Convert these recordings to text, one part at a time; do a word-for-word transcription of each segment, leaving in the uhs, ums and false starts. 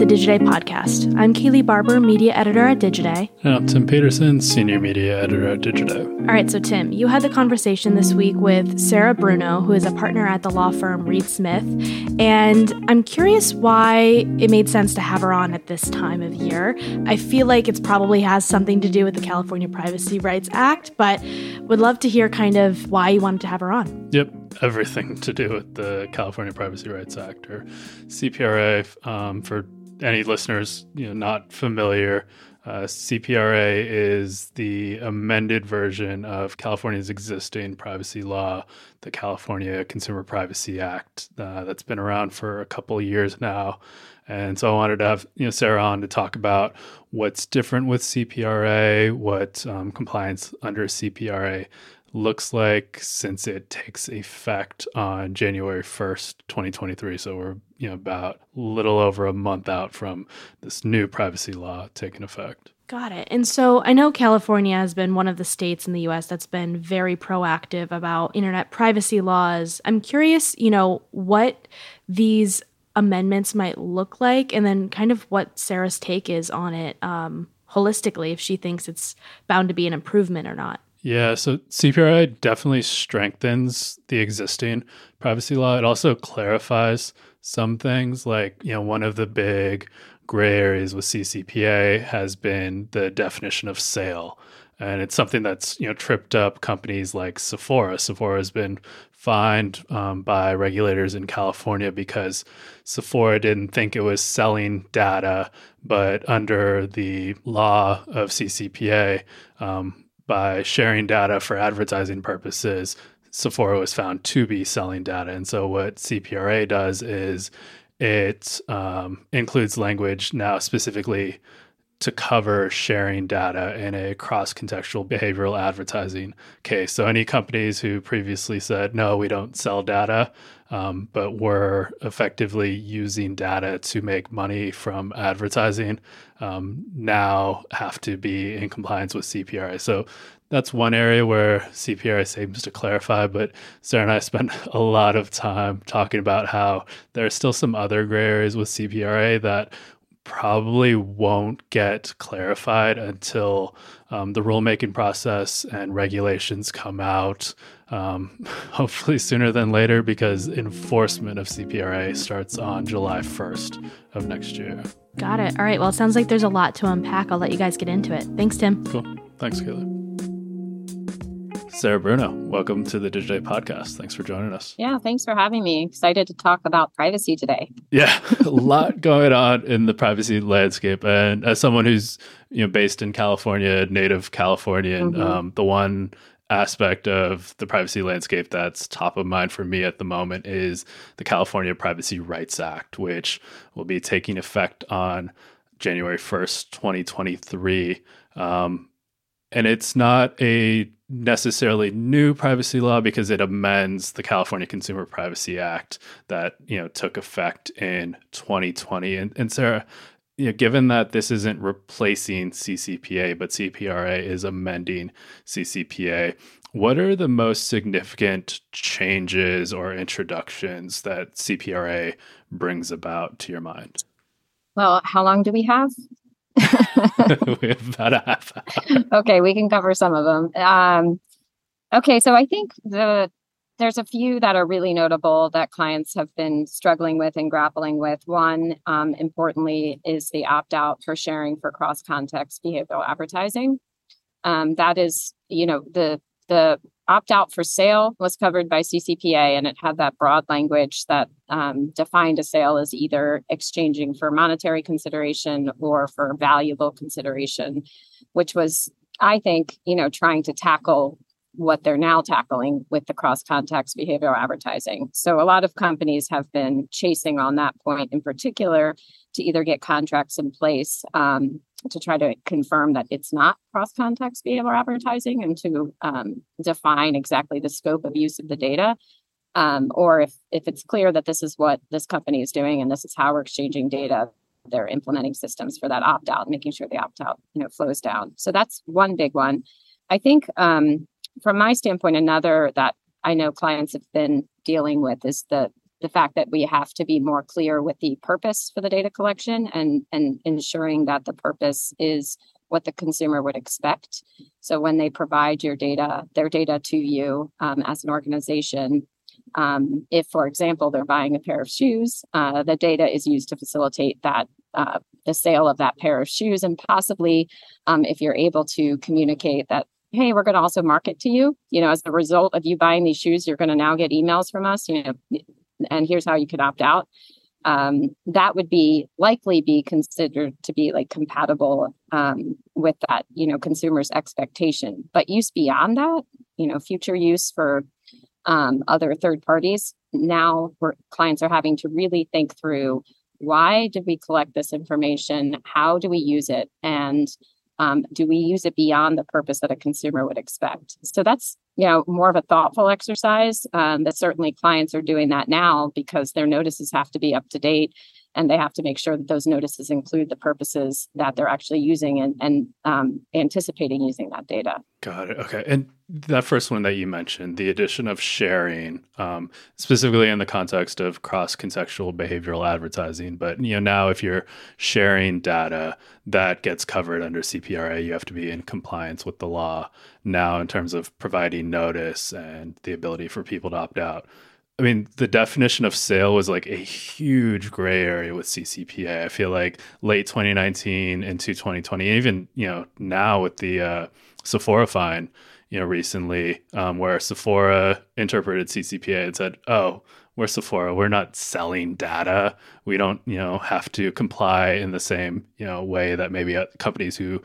the Digiday Podcast. I'm Kaylee Barber, Media Editor at Digiday. And I'm Tim Peterson, Senior Media Editor at Digiday. All right, so Tim, you had the conversation this week with Sarah Bruno, who is a partner at the law firm Reed Smith. And I'm curious why it made sense to have her on at this time of year. I feel like it probably has something to do with the California Privacy Rights Act, but would love to hear kind of why you wanted to have her on. Yep. Everything to do with the California Privacy Rights Act, or C P R A. Um, for any listeners you know, not familiar, uh, C P R A is the amended version of California's existing privacy law, the California Consumer Privacy Act, uh, that's been around for a couple of years now. And so I wanted to have you know, Sarah on to talk about what's different with C P R A, what um, compliance under C P R A looks like since it takes effect on January first, twenty twenty-three. So we're you know, about a little over a month out from this new privacy law taking effect. Got it. And so I know California has been one of the states in the U S that's been very proactive about internet privacy laws. I'm curious, you know, what these amendments might look like, and then kind of what Sarah's take is on it um, holistically, if she thinks it's bound to be an improvement or not. Yeah, so C P R A definitely strengthens the existing privacy law. It also clarifies some things, like, you know, one of the big gray areas with C C P A has been the definition of sale. And it's something that's, you know, tripped up companies like Sephora. Sephora has been fined um, by regulators in California because Sephora didn't think it was selling data, but under the law of C C P A, um, by sharing data for advertising purposes, Sephora was found to be selling data. And so what C P R A does is it um, includes language now specifically to cover sharing data in a cross-contextual behavioral advertising case. So any companies who previously said, no, we don't sell data, um, but were effectively using data to make money from advertising, um, now have to be in compliance with C P R A. So that's one area where C P R A seems to clarify, but Sarah and I spent a lot of time talking about how there are still some other gray areas with C P R A that probably won't get clarified until um, the rulemaking process and regulations come out, um, hopefully sooner than later, because enforcement of C P R A starts on July first of next year. Got it. All right. Well, it sounds like there's a lot to unpack. I'll let you guys get into it. Thanks, Tim. Cool. Thanks, Kayla. Sarah Bruno, welcome to the Digiday Podcast. Thanks for joining us. Yeah, thanks for having me. Excited to talk about privacy today. Yeah, a lot going on in the privacy landscape. And as someone who's you know based in California, native Californian, mm-hmm. um, the one aspect of the privacy landscape that's top of mind for me at the moment is the California Privacy Rights Act, which will be taking effect on January first, twenty twenty-three. Um, and it's not a necessarily new privacy law because it amends the California Consumer Privacy Act that you know took effect in twenty twenty. And, and Sarah, you know, given that this isn't replacing C C P A, but C P R A is amending C C P A, what are the most significant changes or introductions that C P R A brings about to your mind? Well, how long do we have? We have about a half hour. Okay, we can cover some of them. Um, okay, so I think the there's a few that are really notable that clients have been struggling with and grappling with. One, um, importantly, is the opt-out for sharing for cross-context behavioral advertising. Um, that is, you know, the the opt-out for sale was covered by C C P A, and it had that broad language that um, defined a sale as either exchanging for monetary consideration or for valuable consideration, which was, I think, you know, trying to tackle what they're now tackling with the cross-context behavioral advertising. So a lot of companies have been chasing on that point in particular to either get contracts in place um, to try to confirm that it's not cross-context behavioral advertising and to um, define exactly the scope of use of the data. Um, or if, if it's clear that this is what this company is doing and this is how we're exchanging data, they're implementing systems for that opt-out, making sure the opt-out you know flows down. So that's one big one. I think um, from my standpoint, another that I know clients have been dealing with is the the fact that we have to be more clear with the purpose for the data collection and, and ensuring that the purpose is what the consumer would expect. So when they provide your data, their data to you um, as an organization, um, if, for example, they're buying a pair of shoes, uh, the data is used to facilitate that uh, the sale of that pair of shoes. And possibly um, if you're able to communicate that, hey, we're going to also market to you. You know, as a result of you buying these shoes, you're going to now get emails from us, you know, and here's how you could opt out. Um, that would be likely be considered to be like compatible um, with that, you know, consumer's expectation. But use beyond that, you know, future use for um, other third parties. Now we're, clients are having to really think through, why did we collect this information? How do we use it? And Um, do we use it beyond the purpose that a consumer would expect? So that's, you know, more of a thoughtful exercise um, that certainly clients are doing that now because their notices have to be up to date and they have to make sure that those notices include the purposes that they're actually using and, and um, anticipating using that data. Got it. Okay. And that first one that you mentioned, the addition of sharing, um, specifically in the context of cross-contextual behavioral advertising. But you know, now if you're sharing data that gets covered under C P R A, you have to be in compliance with the law now in terms of providing notice and the ability for people to opt out. I mean, the definition of sale was like a huge gray area with C C P A. I feel like late twenty nineteen into twenty twenty, even, you know, now with the uh, Sephora fine, you know, recently um, where Sephora interpreted C C P A and said, oh, we're Sephora. We're not selling data. We don't, you know, have to comply in the same, you know, way that maybe companies who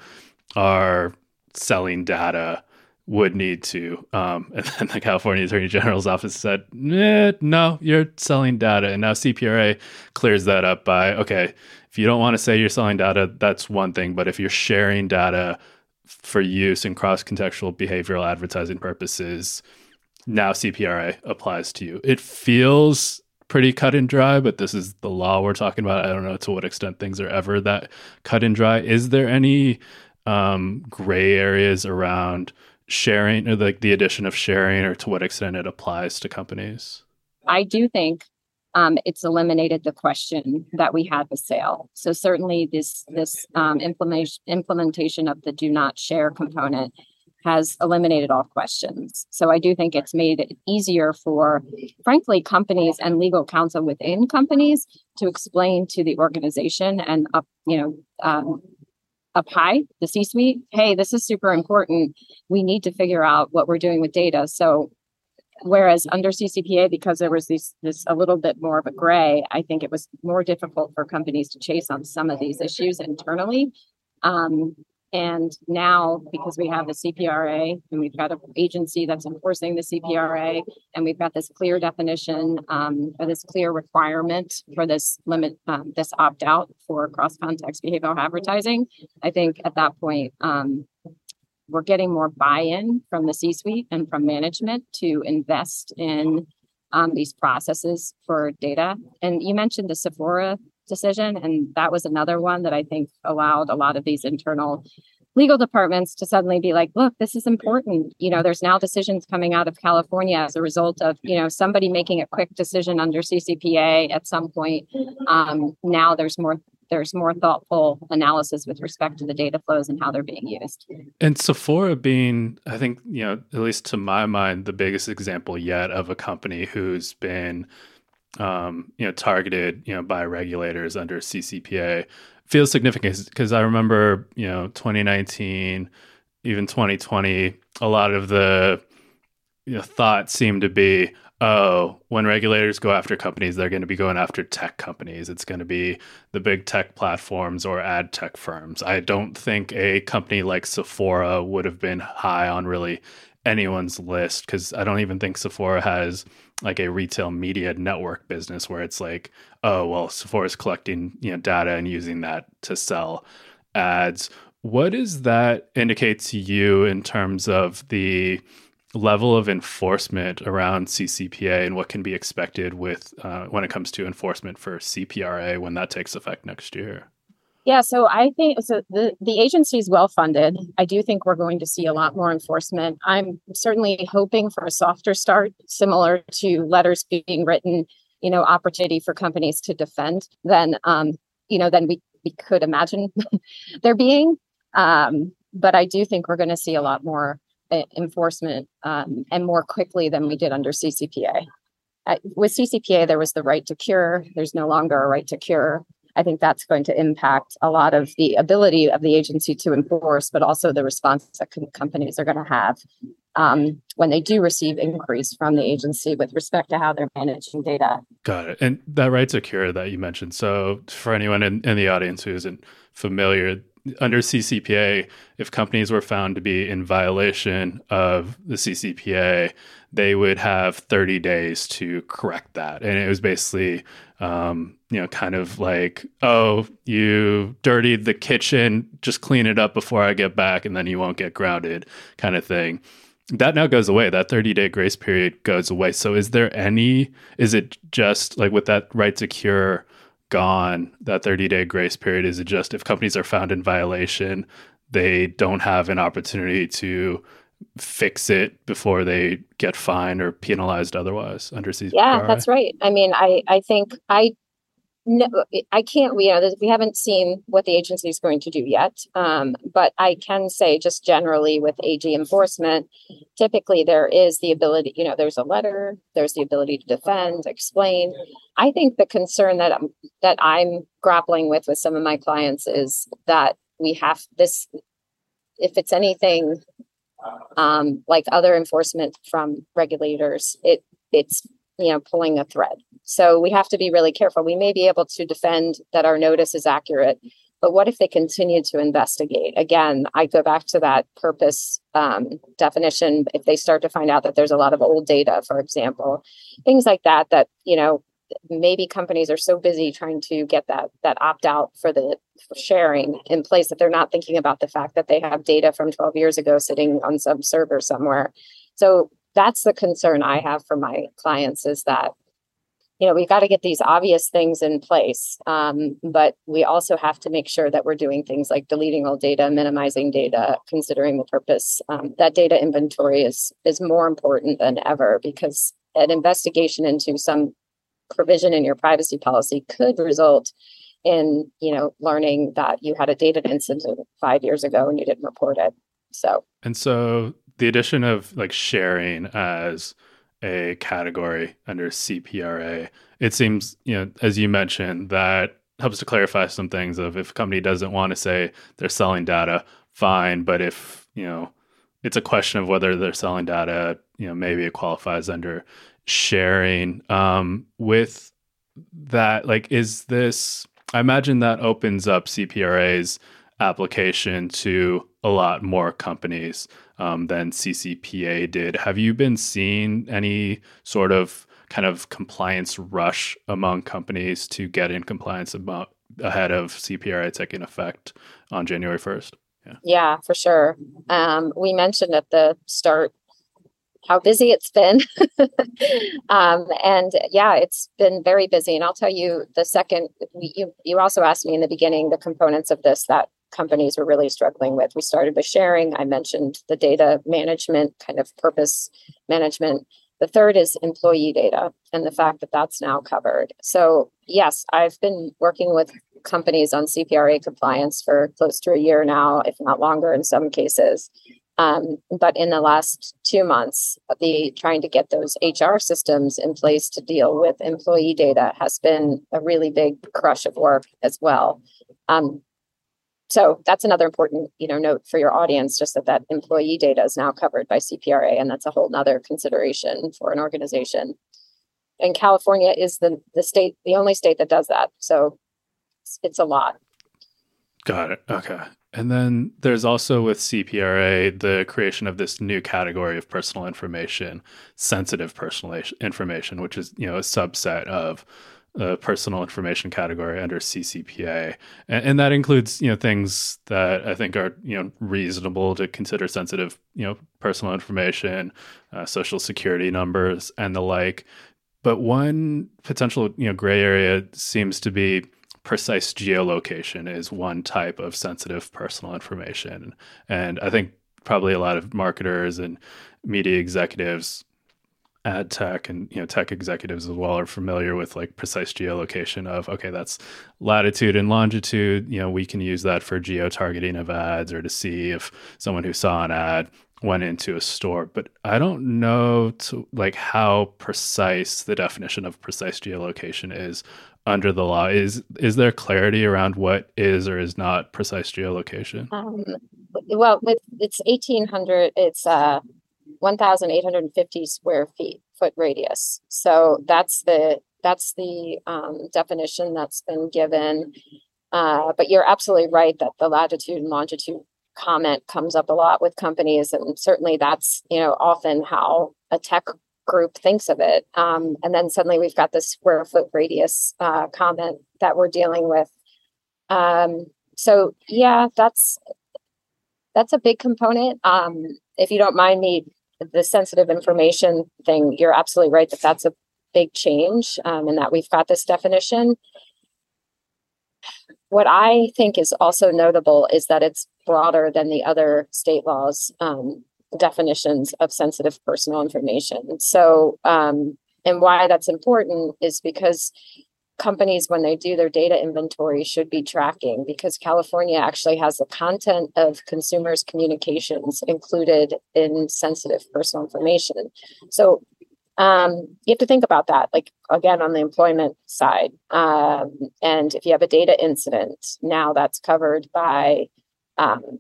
are selling data would need to. Um, and then the California Attorney General's office said, eh, no, you're selling data. And now C P R A clears that up by, okay, if you don't want to say you're selling data, that's one thing. But if you're sharing data for use in cross-contextual behavioral advertising purposes, now C P R A applies to you. It feels pretty cut and dry, but this is the law we're talking about. I don't know to what extent things are ever that cut and dry. Is there any um, gray areas around sharing or like the, the addition of sharing or to what extent it applies to companies? I do think um, it's eliminated the question that we had with sale. So certainly this this um, implementation implementation of the do not share component has eliminated all questions. So I do think it's made it easier for, frankly, companies and legal counsel within companies to explain to the organization and up, you know, um, up high, the C-suite, hey, this is super important. We need to figure out what we're doing with data. So whereas under C C P A, because there was this, this a little bit more of a gray, I think it was more difficult for companies to chase on some of these issues internally. Um, and now, because we have the C P R A and we've got an agency that's enforcing the C P R A and we've got this clear definition um, or this clear requirement for this limit, um, this opt-out for cross-context behavioral advertising, I think at that point, um, we're getting more buy-in from the C-suite and from management to invest in um, these processes for data. And you mentioned the Sephora decision, and that was another one that I think allowed a lot of these internal legal departments to suddenly be like, look, this is important. You know, there's now decisions coming out of California as a result of, you know, somebody making a quick decision under C C P A at some point. Um, now there's more there's more thoughtful analysis with respect to the data flows and how they're being used. And Sephora being, I think, you know, at least to my mind, the biggest example yet of a company who's been Um, you know, targeted, you know, by regulators under C C P A feels significant because I remember, you know, twenty nineteen, even twenty twenty, a lot of the you know, thought seemed to be, oh, when regulators go after companies, they're going to be going after tech companies. It's going to be the big tech platforms or ad tech firms. I don't think a company like Sephora would have been high on really anyone's list because I don't even think Sephora has like a retail media network business where it's like, oh, well, Sephora's collecting, you know, data and using that to sell ads. What does that indicate to you in terms of the level of enforcement around C C P A and what can be expected with uh, when it comes to enforcement for C P R A when that takes effect next year? Yeah, so I think so. The, the agency is well funded. I do think we're going to see a lot more enforcement. I'm certainly hoping for a softer start, similar to letters being written, you know, opportunity for companies to defend than, um, you know, than we, we could imagine there being. Um, but I do think we're going to see a lot more enforcement um, and more quickly than we did under C C P A. Uh, with C C P A, there was the right to cure. There's no longer a right to cure. I think that's going to impact a lot of the ability of the agency to enforce, but also the response that com- companies are going to have um, when they do receive inquiries from the agency with respect to how they're managing data. Got it. And that right to cure that you mentioned. So for anyone in, in the audience who isn't familiar, under C C P A, if companies were found to be in violation of the C C P A, they would have thirty days to correct that. And it was basically, um, you know, kind of like, oh, you dirtied the kitchen, just clean it up before I get back and then you won't get grounded kind of thing. That now goes away. That thirty-day grace period goes away. So is there any, is it just like with that right to cure gone, that thirty-day grace period, is it just if companies are found in violation, they don't have an opportunity to fix it before they get fined or penalized otherwise under C C P R? Yeah, that's right. I mean, I, I think I no, I can't, we, you know, we haven't seen what the agency is going to do yet. Um, but I can say just generally with A G enforcement, typically there is the ability, you know, there's a letter, there's the ability to defend, explain. I think the concern that I'm, that I'm grappling with with some of my clients is that we have this, if it's anything um, like other enforcement from regulators, it it's, you know, pulling a thread. So we have to be really careful. We may be able to defend that our notice is accurate, but what if they continue to investigate? Again, I go back to that purpose um, definition. If they start to find out that there's a lot of old data, for example, things like that, that, you know, maybe companies are so busy trying to get that that opt out for the for sharing in place that they're not thinking about the fact that they have data from twelve years ago sitting on some server somewhere. So that's the concern I have for my clients is that, you know, we've got to get these obvious things in place, um, but we also have to make sure that we're doing things like deleting all data, minimizing data, considering the purpose. Um, that data inventory is is more important than ever because an investigation into some provision in your privacy policy could result in, you know, learning that you had a data incident five years ago and you didn't report it. So and so the addition of like sharing as a category under C P R A, it seems, you know, as you mentioned, that helps to clarify some things of if a company doesn't want to say they're selling data, fine. But if, you know, it's a question of whether they're selling data, you know, maybe it qualifies under sharing. Um, with that, like, is this, I imagine that opens up C P R A's application to a lot more companies um, than C C P A did. Have you been seeing any sort of kind of compliance rush among companies to get in compliance about ahead of C P R A taking effect on January first? Yeah, yeah, for sure. Um, we mentioned at the start how busy it's been. um, and yeah, it's been very busy. And I'll tell you the second, we, you, you also asked me in the beginning, the components of this that companies were really struggling with. We started with sharing. I mentioned the data management, kind of purpose management. The third is employee data and the fact that that's now covered. So yes, I've been working with companies on C P R A compliance for close to a year now, if not longer in some cases. Um, but in the last two months, the trying to get those H R systems in place to deal with employee data has been a really big crush of work as well. Um, so that's another important, you know, note for your audience, just that that employee data is now covered by C P R A, and that's a whole nother consideration for an organization. And California is the the state, the only state that does that. So it's, it's a lot. Got it. Okay. And then there's also with C P R A, the creation of this new category of personal information, sensitive personal information, which is, you know, a subset of the personal information category under C C P A. And, and that includes, you know, things that I think are, you know, reasonable to consider sensitive, you know, personal information, uh, social security numbers and the like. But one potential, you know, gray area seems to be precise geolocation is one type of sensitive personal information. And I think probably a lot of marketers and media executives ad tech and, you know, tech executives as well are familiar with like precise geolocation of, okay, that's latitude and longitude. You know, we can use that for geo-targeting of ads or to see if someone who saw an ad went into a store. But I don't know to, like how precise the definition of precise geolocation is under the law. Is is there clarity around what is or is not precise geolocation? Um, well, with, it's eighteen hundred, it's uh, one thousand eight hundred fifty square feet foot radius. So that's the that's the um, definition that's been given. Uh, but you're absolutely right that the latitude and longitude comment comes up a lot with companies, and certainly that's, you know, often how a tech group thinks of it. Um, and then suddenly we've got this square foot radius uh, comment that we're dealing with. Um, so yeah, that's that's a big component. Um, if you don't mind me, the sensitive information thing, you're absolutely right that that's a big change, um, and that we've got this definition. What I think is also notable is that it's broader than the other state laws' um, definitions of sensitive personal information. So, um, and why that's important is because companies, when they do their data inventory, should be tracking, because California actually has the content of consumers' communications included in sensitive personal information. So Um, you have to think about that, like, again, on the employment side. Um, and if you have a data incident, now that's covered by um,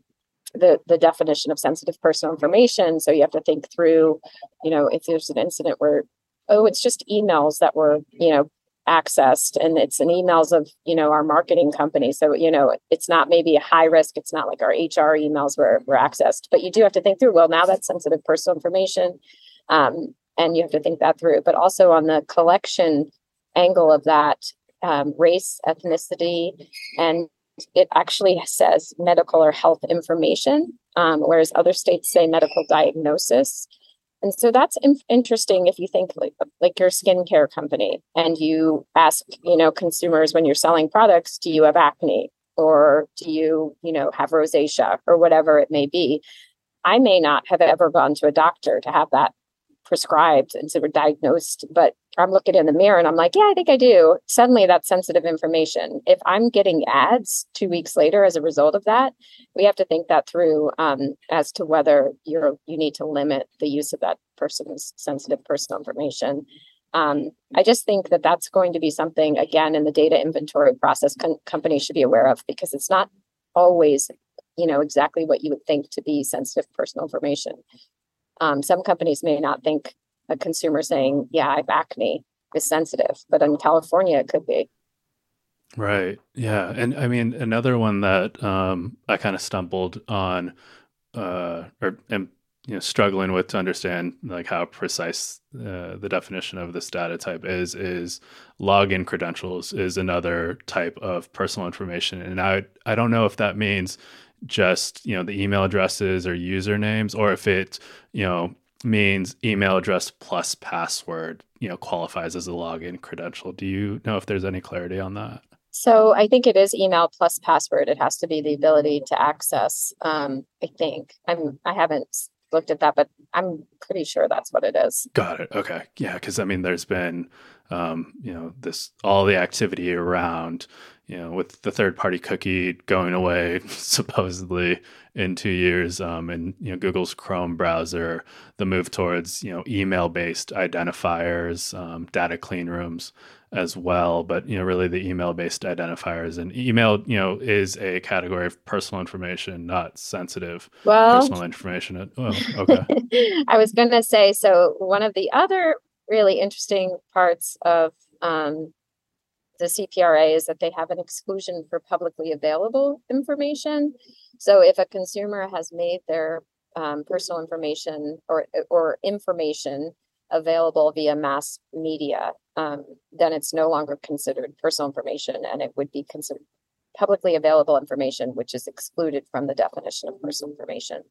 the, the definition of sensitive personal information. So you have to think through, you know, if there's an incident where, oh, it's just emails that were, you know, accessed, and it's an emails of, you know, our marketing company. So, you know, it's not maybe a high risk. It's not like our H R emails were, were accessed, but you do have to think through, well, now that's sensitive personal information. Um, And you have to think that through. But also on the collection angle of that, um, race, ethnicity, and it actually says medical or health information, um, whereas other states say medical diagnosis. And so that's in- interesting if you think like, like your skincare company, and you ask, you know, consumers when you're selling products, do you have acne, or do you, you know, have rosacea, or whatever it may be? I may not have ever gone to a doctor to have that prescribed and so we're diagnosed, but I'm looking in the mirror and I'm like, yeah, I think I do. Suddenly that's sensitive information. If I'm getting ads two weeks later as a result of that, we have to think that through um, as to whether you're, you need to limit the use of that person's sensitive personal information. Um, I just think that that's going to be something, again, in the data inventory process com- companies should be aware of, because it's not always, you know, exactly what you would think to be sensitive personal information. Um, some companies may not think a consumer saying, yeah, I have acne is sensitive, but in California, it could be. Right. Yeah. And I mean, another one that um, I kind of stumbled on uh, or am you know, struggling with to understand like how precise uh, the definition of this data type is, is login credentials is another type of personal information. And I I don't know if that means just, you know, the email addresses or usernames, or if it, you know, means email address plus password, you know, qualifies as a login credential. Do you know if there's any clarity on that? So I think it is email plus password. It has to be the ability to access. Um, I think I'm, I haven't looked at that, but I'm pretty sure that's what it is. Got it. Okay. Yeah. Cause I mean, there's been, um, you know, this, all the activity around, you know, with the third party cookie going away supposedly in two years, um, and, you know, Google's Chrome browser, the move towards, you know, email based identifiers, um, data clean rooms as well. But, you know, really the email based identifiers, and email, you know, is a category of personal information, not sensitive well, personal information. Oh, okay. I was going to say, so one of the other really interesting parts of, um, the C P R A is that they have an exclusion for publicly available information. So if a consumer has made their um, personal information or or information available via mass media, um, then it's no longer considered personal information, and it would be considered publicly available information, which is excluded from the definition of personal information.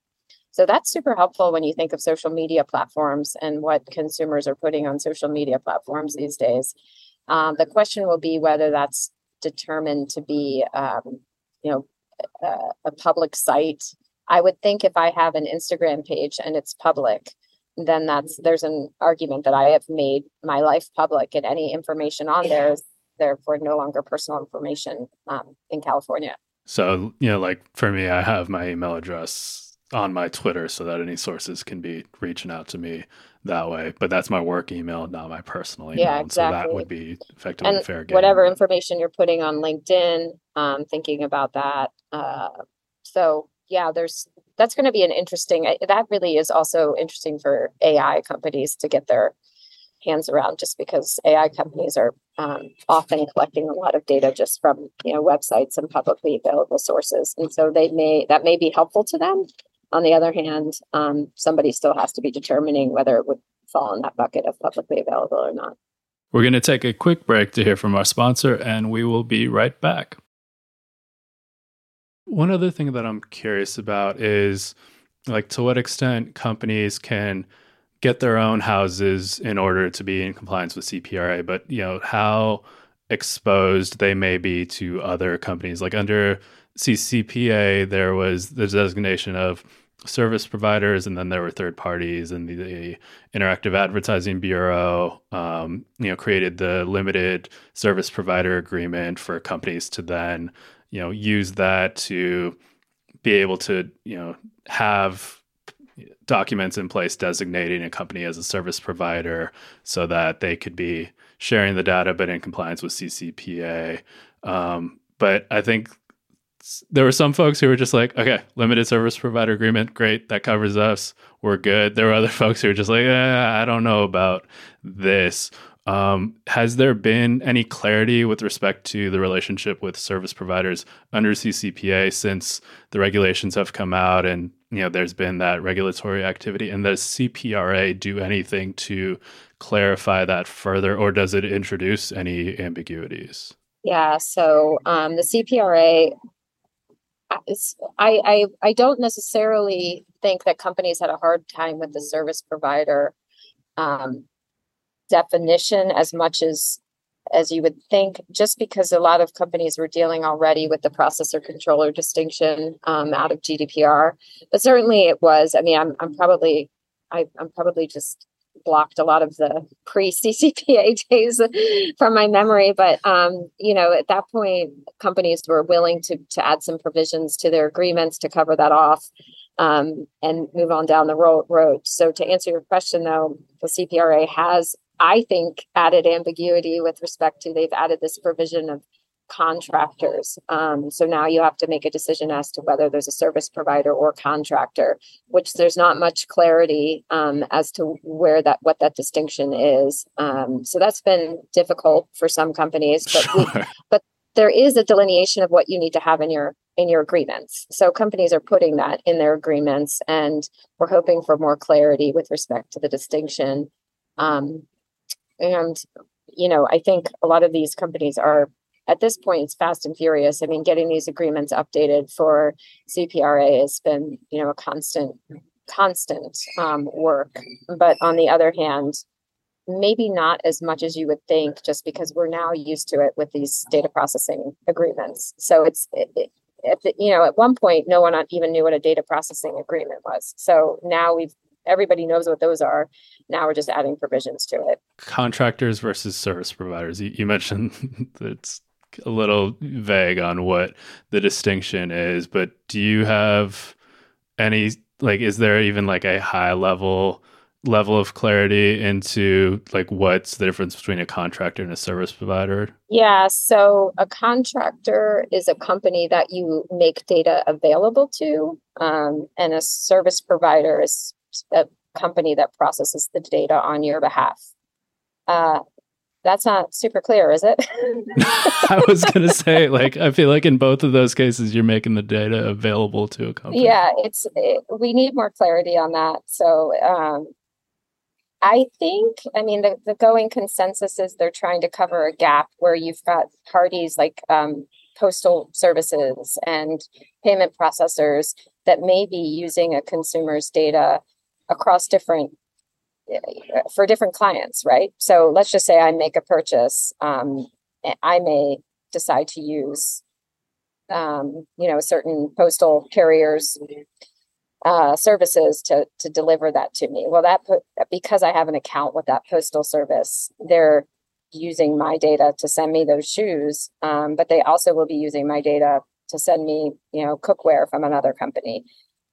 So that's super helpful when you think of social media platforms and what consumers are putting on social media platforms these days. Um, the question will be whether that's determined to be, um, you know, a, a public site. I would think if I have an Instagram page and it's public, then that's there's an argument that I have made my life public, and any information on there is therefore no longer personal information um, in California. So, you know, like for me, I have my email address on my Twitter so that any sources can be reaching out to me that way. But that's my work email, not my personal email. Yeah, exactly. So that would be effectively and fair game. Whatever information you're putting on LinkedIn, um, thinking about that. Uh, so, yeah, there's that's going to be an interesting, that really is also interesting for A I companies to get their hands around, just because A I companies are um, often collecting a lot of data just from, you know, websites and publicly available sources. And so they may, that may be helpful to them. On the other hand, um, somebody still has to be determining whether it would fall in that bucket of publicly available or not. We're going to take a quick break to hear from our sponsor, and we will be right back. One other thing that I'm curious about is, like, to what extent companies can get their own houses in order to be in compliance with C P R A, but, you know, how exposed they may be to other companies. Like under C C P A, there was the designation of service providers, and then there were third parties, and the, the Interactive Advertising Bureau, um, you know, created the Limited Service Provider Agreement for companies to then, you know, use that to be able to, you know, have documents in place designating a company as a service provider so that they could be sharing the data, but in compliance with C C P A. Um, but I think there were some folks who were just like, okay, limited service provider agreement, great, that covers us, we're good. There were other folks who were just like, eh, I don't know about this. Um, has there been any clarity with respect to the relationship with service providers under C C P A since the regulations have come out and, you know, there's been that regulatory activity? And does C P R A do anything to clarify that further, or does it introduce any ambiguities? Yeah, so um, the C P R A, is, I, I, I don't necessarily think that companies had a hard time with the service provider um definition as much as as you would think, just because a lot of companies were dealing already with the processor controller distinction um, out of G D P R. But certainly it was, I mean, I'm I'm probably I, I'm probably just blocked a lot of the pre-C C P A days from my memory. But, um, you know, at that point, companies were willing to to add some provisions to their agreements to cover that off um, and move on down the road, road. So to answer your question, though, the C P R A has, I think, added ambiguity with respect to, they've added this provision of contractors. Um, so now you have to make a decision as to whether there's a service provider or contractor, which there's not much clarity um, as to where that, what that distinction is. Um, so that's been difficult for some companies, but sure. we, but there is a delineation of what you need to have in your in your agreements. So companies are putting that in their agreements, and we're hoping for more clarity with respect to the distinction. Um, And, you know, I think a lot of these companies are, at this point, it's fast and furious. I mean, getting these agreements updated for C P R A has been, you know, a constant, constant um, work. But on the other hand, maybe not as much as you would think, just because we're now used to it with these data processing agreements. So it's, it, it, at the, you know, at one point, no one even knew what a data processing agreement was. So now we've everybody knows what those are. Now we're just adding provisions to it. Contractors versus service providers. You, you mentioned that it's a little vague on what the distinction is, but do you have any, like, is there even like a high level level of clarity into like what's the difference between a contractor and a service provider? Yeah, so a contractor is a company that you make data available to, um, and a service provider is a company that processes the data on your behalf. Uh, that's not super clear, is it? I was going to say, like, I feel like in both of those cases, you're making the data available to a company. Yeah, it's it, we need more clarity on that. So um, I think, I mean, the, the going consensus is they're trying to cover a gap where you've got parties like um, postal services and payment processors that may be using a consumer's data across different, for different clients, right? So let's just say I make a purchase. Um, I may decide to use, um, you know, certain postal carriers uh, services to to deliver that to me. Well, that put, because I have an account with that postal service, they're using my data to send me those shoes, um, but they also will be using my data to send me, you know, cookware from another company.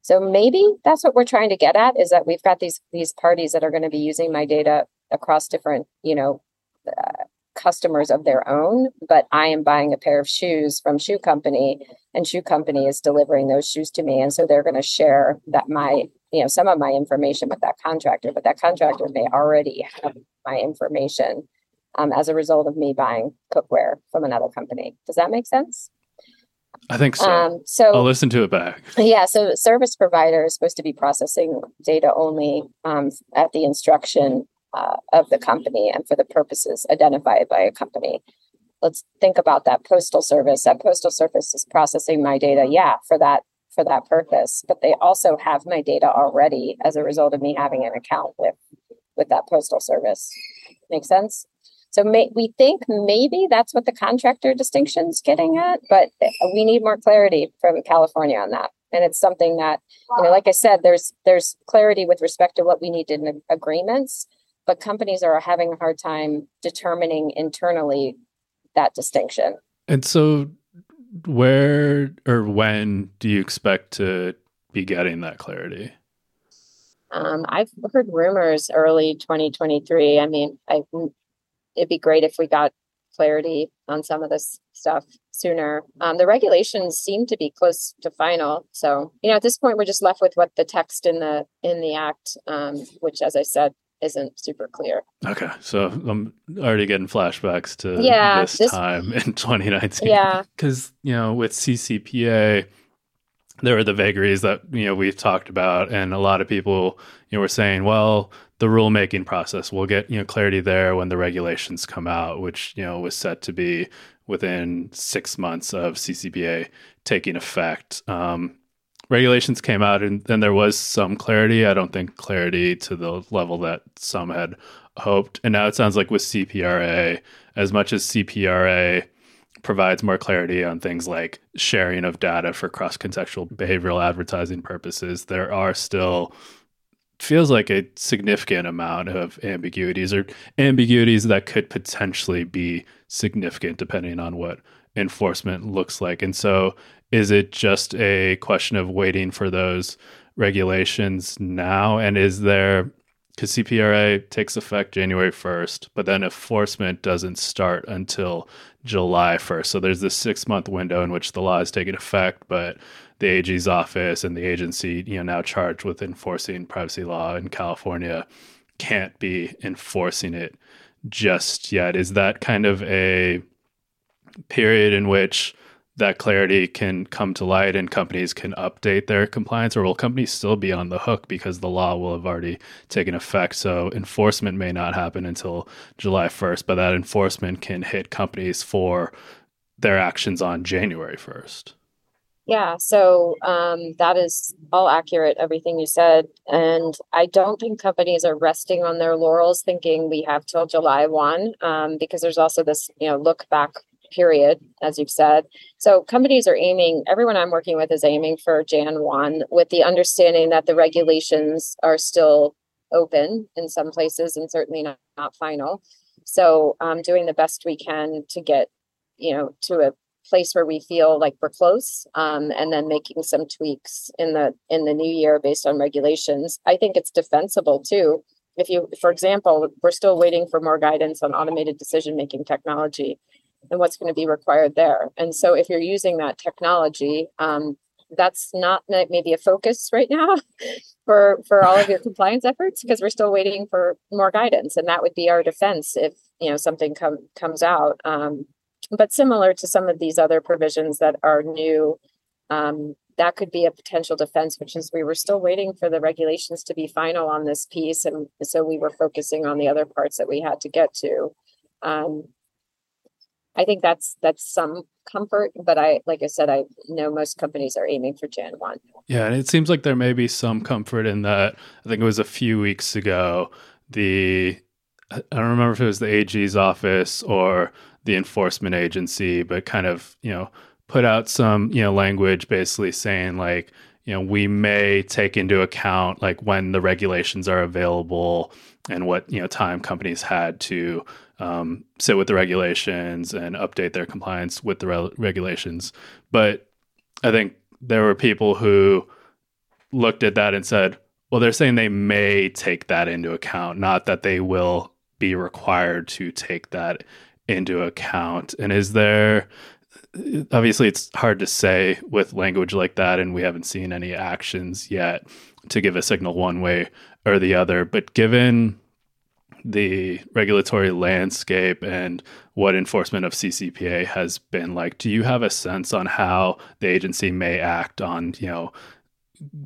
So maybe that's what we're trying to get at, is that we've got these these parties that are going to be using my data across different, you know, uh, customers of their own, but I am buying a pair of shoes from shoe company, and shoe company is delivering those shoes to me. And so they're going to share that my, you know, some of my information with that contractor, but that contractor may already have my information um, as a result of me buying cookware from another company. Does that make sense? I think so. Um, so I'll listen to it back. Yeah. So service provider is supposed to be processing data only um, at the instruction uh, of the company and for the purposes identified by a company. Let's think about that postal service. That postal service is processing my data. Yeah, for that, for that purpose. But they also have my data already as a result of me having an account with, with that postal service. Make sense? So may, we think maybe that's what the contractor distinction's getting at, but we need more clarity from California on that. And it's something that, you know, like I said, there's there's clarity with respect to what we need in agreements, but companies are having a hard time determining internally that distinction. And so where or when do you expect to be getting that clarity? Um, I've heard rumors early twenty twenty-three. I mean, I... it'd be great if we got clarity on some of this stuff sooner. Um, the regulations seem to be close to final. So, you know, at this point, we're just left with what the text in the in the act, um, which, as I said, isn't super clear. Okay. So I'm already getting flashbacks to yeah, this, this time in twenty nineteen. Yeah. Because, you know, with C C P A, there are the vagaries that, you know, we've talked about, and a lot of people, you know, were saying, well, the rulemaking process, we'll get, you know, clarity there when the regulations come out, which, you know, was set to be within six months of C C P A taking effect. Um, regulations came out, and then there was some clarity. I don't think clarity to the level that some had hoped. And now it sounds like with C P R A, as much as C P R A provides more clarity on things like sharing of data for cross-contextual behavioral advertising purposes, there are still, feels like, a significant amount of ambiguities or ambiguities that could potentially be significant depending on what enforcement looks like. And so is it just a question of waiting for those regulations now? And is there, because C P R A takes effect January first, but then enforcement doesn't start until July first. So there's this six-month window in which the law is taking effect, but the A G's office and the agency, you know, now charged with enforcing privacy law in California, can't be enforcing it just yet. Is that kind of a period in which that clarity can come to light and companies can update their compliance, or will companies still be on the hook because the law will have already taken effect? So enforcement may not happen until July first, but that enforcement can hit companies for their actions on January first. Yeah, so um, that is all accurate, everything you said. And I don't think companies are resting on their laurels thinking we have till July first, um, because there's also this, you know, look back period, as you've said. So companies are aiming, everyone I'm working with is aiming for January first, with the understanding that the regulations are still open in some places and certainly not, not final. So um, doing the best we can to get, you know, to a place where we feel like we're close, um, and then making some tweaks in the in the new year based on regulations. I think it's defensible too. If you, for example, we're still waiting for more guidance on automated decision-making technology and what's going to be required there. And so if you're using that technology, um, that's not maybe a focus right now for, for all of your compliance efforts, because we're still waiting for more guidance. And that would be our defense if, you know, something com- comes out. Um, but similar to some of these other provisions that are new, um, that could be a potential defense, which is we were still waiting for the regulations to be final on this piece. And so we were focusing on the other parts that we had to get to. Um, I think that's that's some comfort, but I, like I said, I know most companies are aiming for January first. Yeah, and it seems like there may be some comfort in that. I think it was a few weeks ago, the, I don't remember if it was the A G's office or the enforcement agency, but kind of, you know, put out some, you know, language basically saying like, you know, we may take into account like when the regulations are available and what, you know, time companies had to um, sit with the regulations and update their compliance with the re- regulations. But I think there were people who looked at that and said, well, they're saying they may take that into account, not that they will be required to take that into account. And is there, obviously it's hard to say with language like that, and we haven't seen any actions yet to give a signal one way or the other, but given the regulatory landscape and what enforcement of C C P A has been like, do you have a sense on how the agency may act on, you know,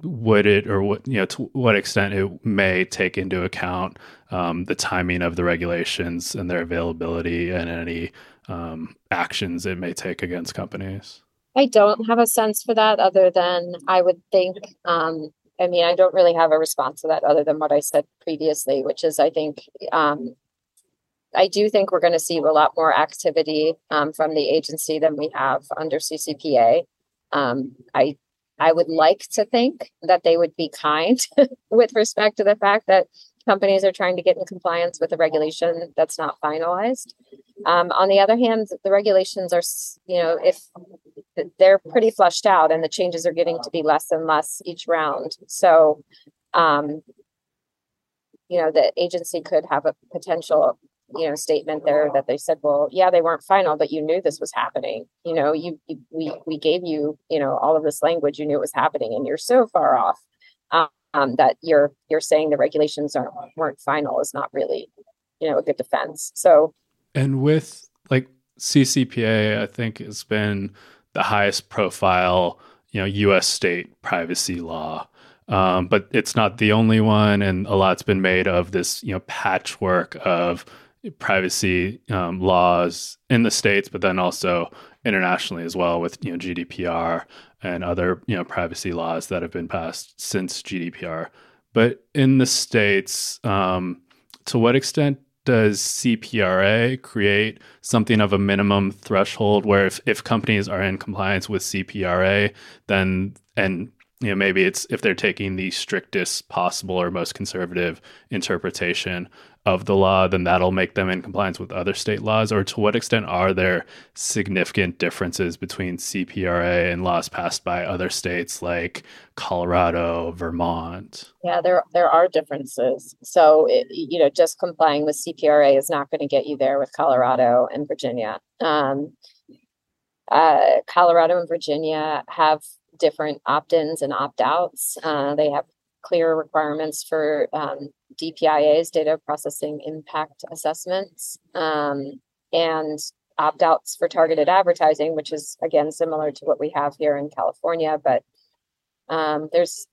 would it, or what, you know, to what extent it may take into account um, the timing of the regulations and their availability and any um, actions it may take against companies? I don't have a sense for that other than I would think, um, I mean, I don't really have a response to that other than what I said previously, which is I think, um, I do think we're going to see a lot more activity um, from the agency than we have under C C P A. Um, I I would like to think that they would be kind with respect to the fact that companies are trying to get in compliance with a regulation that's not finalized. Um, on the other hand, the regulations are, you know, if they're pretty fleshed out and the changes are getting to be less and less each round. So, um, you know, the agency could have a potential, you know, statement there that they said, well, yeah, they weren't final, but you knew this was happening. You know, you, you we we gave you, you know, all of this language, you knew it was happening, and you're so far off um, that you're you're saying the regulations aren't weren't final is not really, you know, a good defense. So, and with like C C P A, I think it's been the highest profile, you know, U S state privacy law. Um, but it's not the only one, and a lot's been made of this, you know, patchwork of privacy um, laws in the states, but then also internationally as well with, you know, G D P R and other, you know, privacy laws that have been passed since G D P R. But in the states, um, to what extent does C P R A create something of a minimum threshold where if, if companies are in compliance with C P R A, then, and you know, maybe it's if they're taking the strictest possible or most conservative interpretation of the law, then that'll make them in compliance with other state laws? Or to what extent are there significant differences between C P R A and laws passed by other states like Colorado, Vermont? Yeah, there there are differences. So, it, you know, just complying with C P R A is not going to get you there with Colorado and Virginia. Um, uh, Colorado and Virginia have different opt-ins and opt-outs. Uh, they have clear requirements for um, D P I As, data processing impact assessments, um, and opt-outs for targeted advertising, which is, again, similar to what we have here in California. But um, there's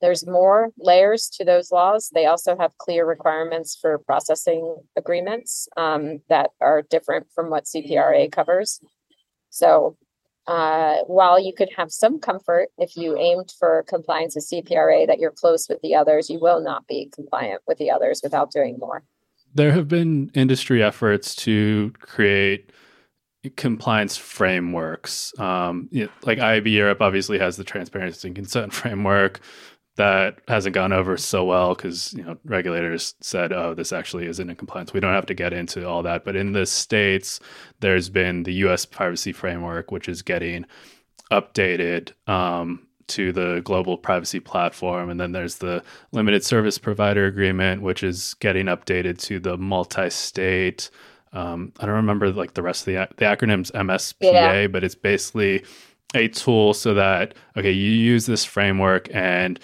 there's more layers to those laws. They also have clear requirements for processing agreements um, that are different from what C P R A covers. So Uh, while you could have some comfort if you aimed for compliance with C P R A that you're close with the others, you will not be compliant with the others without doing more. There have been industry efforts to create compliance frameworks. Um, you know, like I A B Europe obviously has the Transparency and Consent Framework that hasn't gone over so well because, you know, regulators said, oh, this actually isn't in compliance. We don't have to get into all that. But in the states, there's been the U S Privacy Framework, which is getting updated um, to the Global Privacy Platform. And then there's the Limited Service Provider Agreement, which is getting updated to the multi-state. Um, I don't remember like the rest of the, the acronym's M S P A, yeah. But it's basically a tool so that, okay, you use this framework and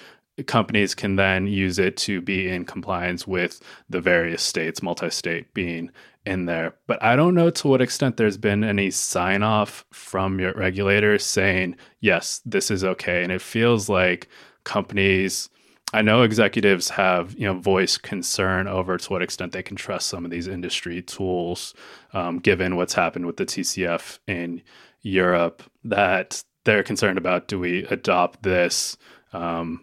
companies can then use it to be in compliance with the various states, multi-state being in there. But I don't know to what extent there's been any sign-off from your regulators saying, yes, this is okay. And it feels like companies, I know executives have, you know, voiced concern over to what extent they can trust some of these industry tools, um, given what's happened with the T C F in Europe, that they're concerned about, do we adopt this, um,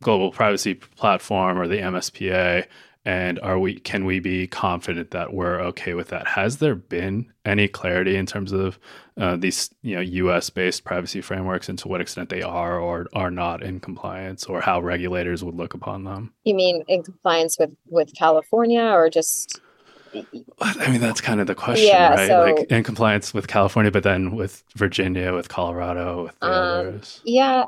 Global Privacy Platform or the M S P A And are we? Can we be confident that we're okay with that? Has there been any clarity in terms of uh, these, you know, U S-based privacy frameworks and to what extent they are or are not in compliance, or how regulators would look upon them? You mean in compliance with, with California, or just? I mean, that's kind of the question, yeah, right? So, like in compliance with California, but then with Virginia, with Colorado, with the um, others. Yeah,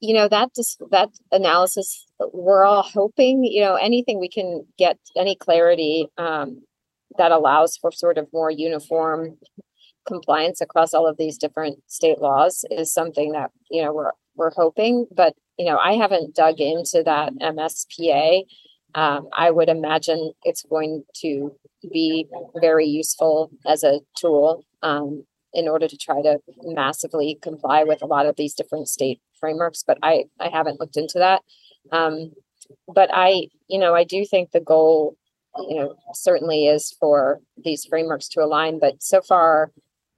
you know, that just that analysis, we're all hoping, you know, anything we can get, any clarity um, that allows for sort of more uniform compliance across all of these different state laws is something that, you know, we're we're hoping. But, you know, I haven't dug into that M S P A. Um, I would imagine it's going to be very useful as a tool um, in order to try to massively comply with a lot of these different state frameworks. But I, I haven't looked into that. Um, but I, you know, I do think the goal, you know, certainly is for these frameworks to align. But so far,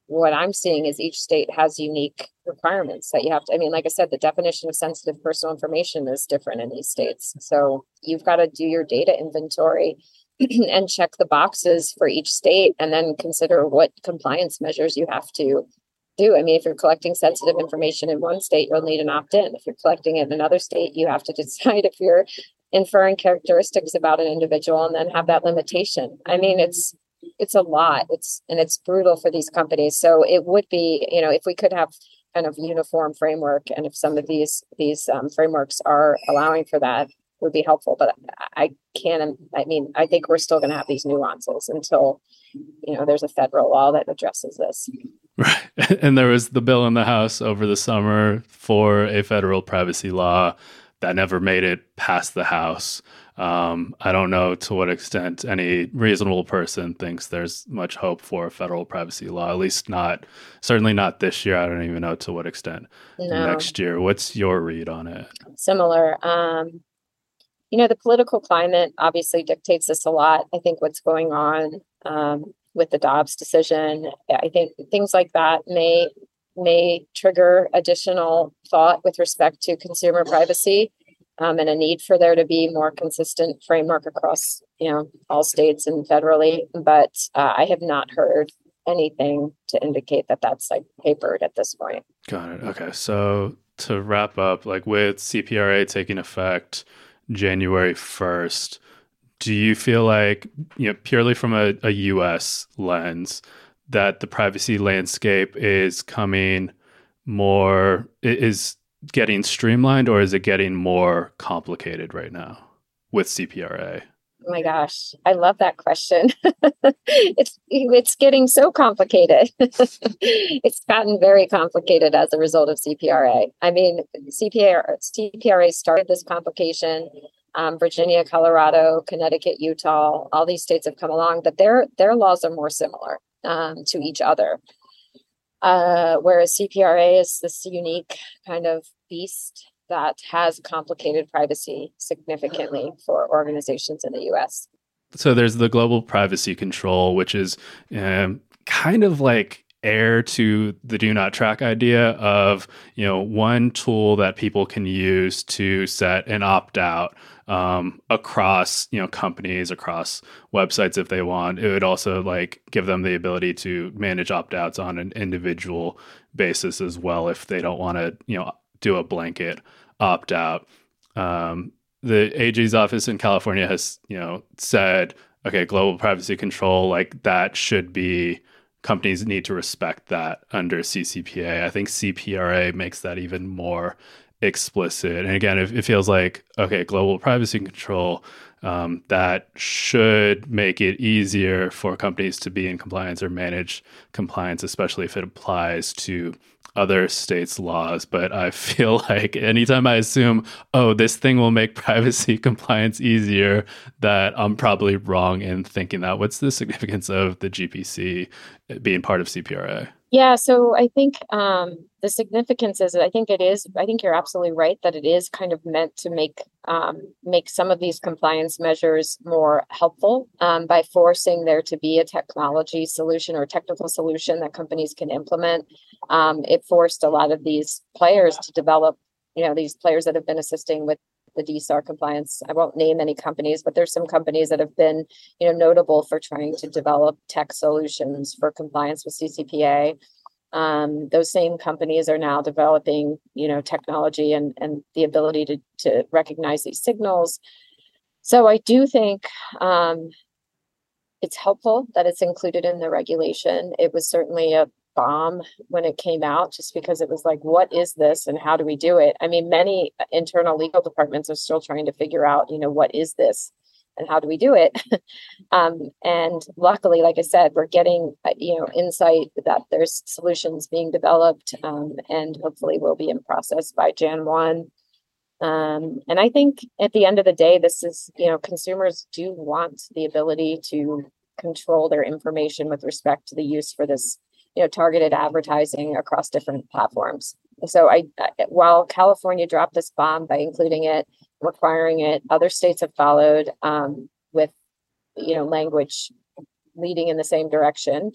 what I'm seeing is each state has unique requirements that you have to, I mean, like I said, the definition of sensitive personal information is different in these states. So you've got to do your data inventory and check the boxes for each state and then consider what compliance measures you have to do. I mean, if you're collecting sensitive information in one state, you'll need an opt-in. If you're collecting it in another state, you have to decide if you're inferring characteristics about an individual and then have that limitation. I mean, it's It's a lot. It's and it's brutal for these companies. So it would be, you know, if we could have kind of uniform framework, and if some of these these um, frameworks are allowing for that, would be helpful. But I can't. I mean, I think we're still going to have these nuances until, you know, there's a federal law that addresses this. Right. And there was the bill in the House over the summer for a federal privacy law that never made it past the House. Um, I don't know to what extent any reasonable person thinks there's much hope for a federal privacy law, at least not, certainly not this year. I don't even know to what extent no. next year. What's your read on it? Similar. Um, you know, the political climate obviously dictates this a lot. I think what's going on um, with the Dobbs decision, I think things like that may may trigger additional thought with respect to consumer privacy. Um, and a need for there to be more consistent framework across, you know, all states and federally. But uh, I have not heard anything to indicate that that's like papered at this point. Got it. Okay. So to wrap up, like with C P R A taking effect January first, do you feel like, you know, purely from a, a U S lens, that the privacy landscape is coming more, is getting streamlined, or is it getting more complicated right now with C P R A? Oh my gosh, I love that question. it's it's getting so complicated. It's gotten very complicated as a result of C P R A. I mean, C P R A, C P R A started this complication. Um, Virginia, Colorado, Connecticut, Utah, all these states have come along, but their their laws are more similar um, to each other. Uh, whereas C P R A is this unique kind of beast that has complicated privacy significantly for organizations in the U S. So there's the Global Privacy Control, which is um, kind of like heir to the do not track idea of, you know, one tool that people can use to set an opt out um, across, you know, companies, across websites if they want. It would also like give them the ability to manage opt outs on an individual basis as well if they don't want to, you know, do a blanket opt out. Um, the A G's office in California has, you know, said, okay, Global Privacy Control, like that should be. Companies need to respect that under C C P A. I think C P R A makes that even more explicit. And again, it, it feels like, okay, Global Privacy Control, um, that should make it easier for companies to be in compliance or manage compliance, especially if it applies to other states' laws. But I feel like anytime I assume, oh, this thing will make privacy compliance easier, that I'm probably wrong in thinking that. What's the significance of the G P C being part of C P R A? Yeah, so I think um, the significance is, I think it is, I think you're absolutely right that it is kind of meant to make um, make some of these compliance measures more helpful um, by forcing there to be a technology solution or technical solution that companies can implement. Um, it forced a lot of these players to develop, you know, these players that have been assisting with the D S A R compliance. I won't name any companies, but there's some companies that have been, you know, notable for trying to develop tech solutions for compliance with C C P A. Um, those same companies are now developing, you know, technology and, and the ability to, to recognize these signals. So I do think um, it's helpful that it's included in the regulation. It was certainly a bomb when it came out, just because it was like, what is this and how do we do it? I mean, many internal legal departments are still trying to figure out, you know, what is this and how do we do it? um, and luckily, like I said, we're getting, you know, insight that there's solutions being developed, um, and hopefully will be in process by January first. Um, and I think at the end of the day, this is, you know, consumers do want the ability to control their information with respect to the use for this, you know, targeted advertising across different platforms. So I, while California dropped this bomb by including it, requiring it, other states have followed um, with, you know, language leading in the same direction.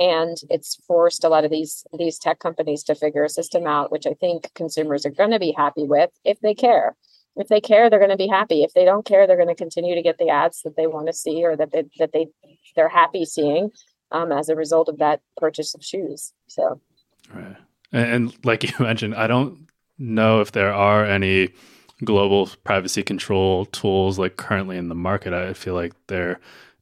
And it's forced a lot of these these tech companies to figure a system out, which I think consumers are going to be happy with if they care. If they care, they're going to be happy. If they don't care, they're going to continue to get the ads that they want to see or that they that they they're happy seeing um, as a result of that purchase of shoes. So, right. And, and like you mentioned, I don't know if there are any global privacy control tools like currently in the market. I feel like they're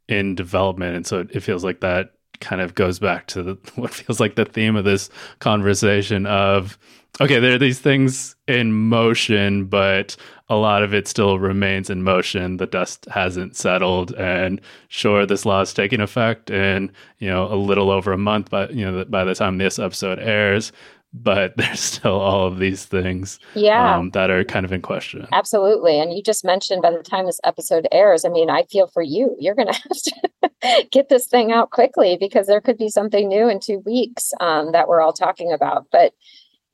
in development, and so it feels like that kind of goes back to the, what feels like the theme of this conversation of, okay, there are these things in motion, but a lot of it still remains in motion. The dust hasn't settled, and sure, this law is taking effect in, you know, a little over a month, but, you know, by the time this episode airs, but there's still all of these things yeah. um, that are kind of in question. Absolutely. And you just mentioned by the time this episode airs, I mean, I feel for you, you're going to have to get this thing out quickly, because there could be something new in two weeks um, that we're all talking about. But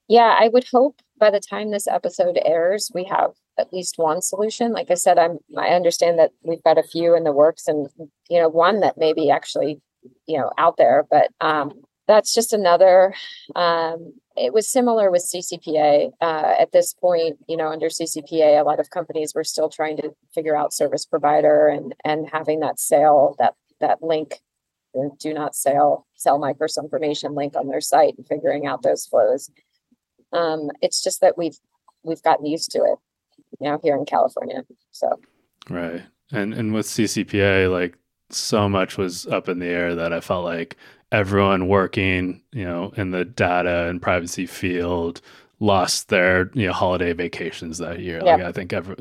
yeah, I would hope by the time this episode airs, we have at least one solution. Like I said, I'm, I understand that we've got a few in the works, and, you know, one that may be actually, you know, out there, but um, that's just another, um, it was similar with C C P A. Uh, at this point, you know, under C C P A, a lot of companies were still trying to figure out service provider and, and having that sale, that, that link, do not sell, sell my personal information link on their site, and figuring out those flows. Um, it's just that we've, we've gotten used to it, you know, here in California. So. Right. And, and with C C P A, like, so much was up in the air that I felt like everyone working, you know, in the data and privacy field lost their, you know, holiday vacations that year. Yep. Like I think every,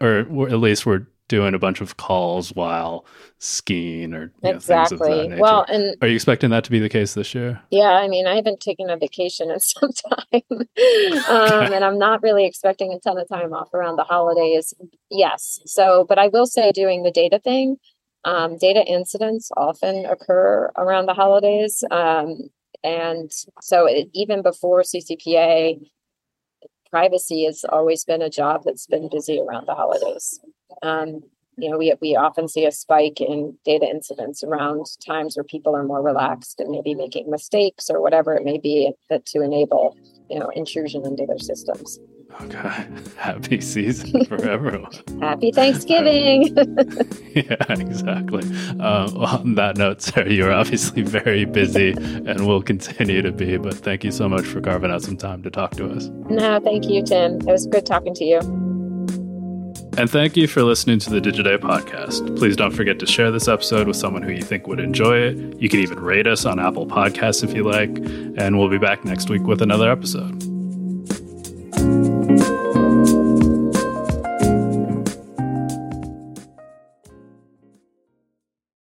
or at least we're doing a bunch of calls while skiing or you exactly. know, things of that nature. Well, and are you expecting that to be the case this year? Yeah, I mean, I haven't taken a vacation in some time, um, and I'm not really expecting a ton of time off around the holidays. Yes, so but I will say, doing the data thing. Um, data incidents often occur around the holidays. Um, and so it, even before C C P A, privacy has always been a job that's been busy around the holidays. Um, you know, we we often see a spike in data incidents around times where people are more relaxed and maybe making mistakes or whatever it may be that to enable, you know, intrusion into their systems. Okay. Happy season for everyone. Happy Thanksgiving. Yeah, exactly. Um, well, on that note, Sarah, you're obviously very busy and will continue to be, but thank you so much for carving out some time to talk to us. No, thank you, Tim. It was good talking to you. And thank you for listening to the Digiday Podcast. Please don't forget to share this episode with someone who you think would enjoy it. You can even rate us on Apple Podcasts if you like, and we'll be back next week with another episode.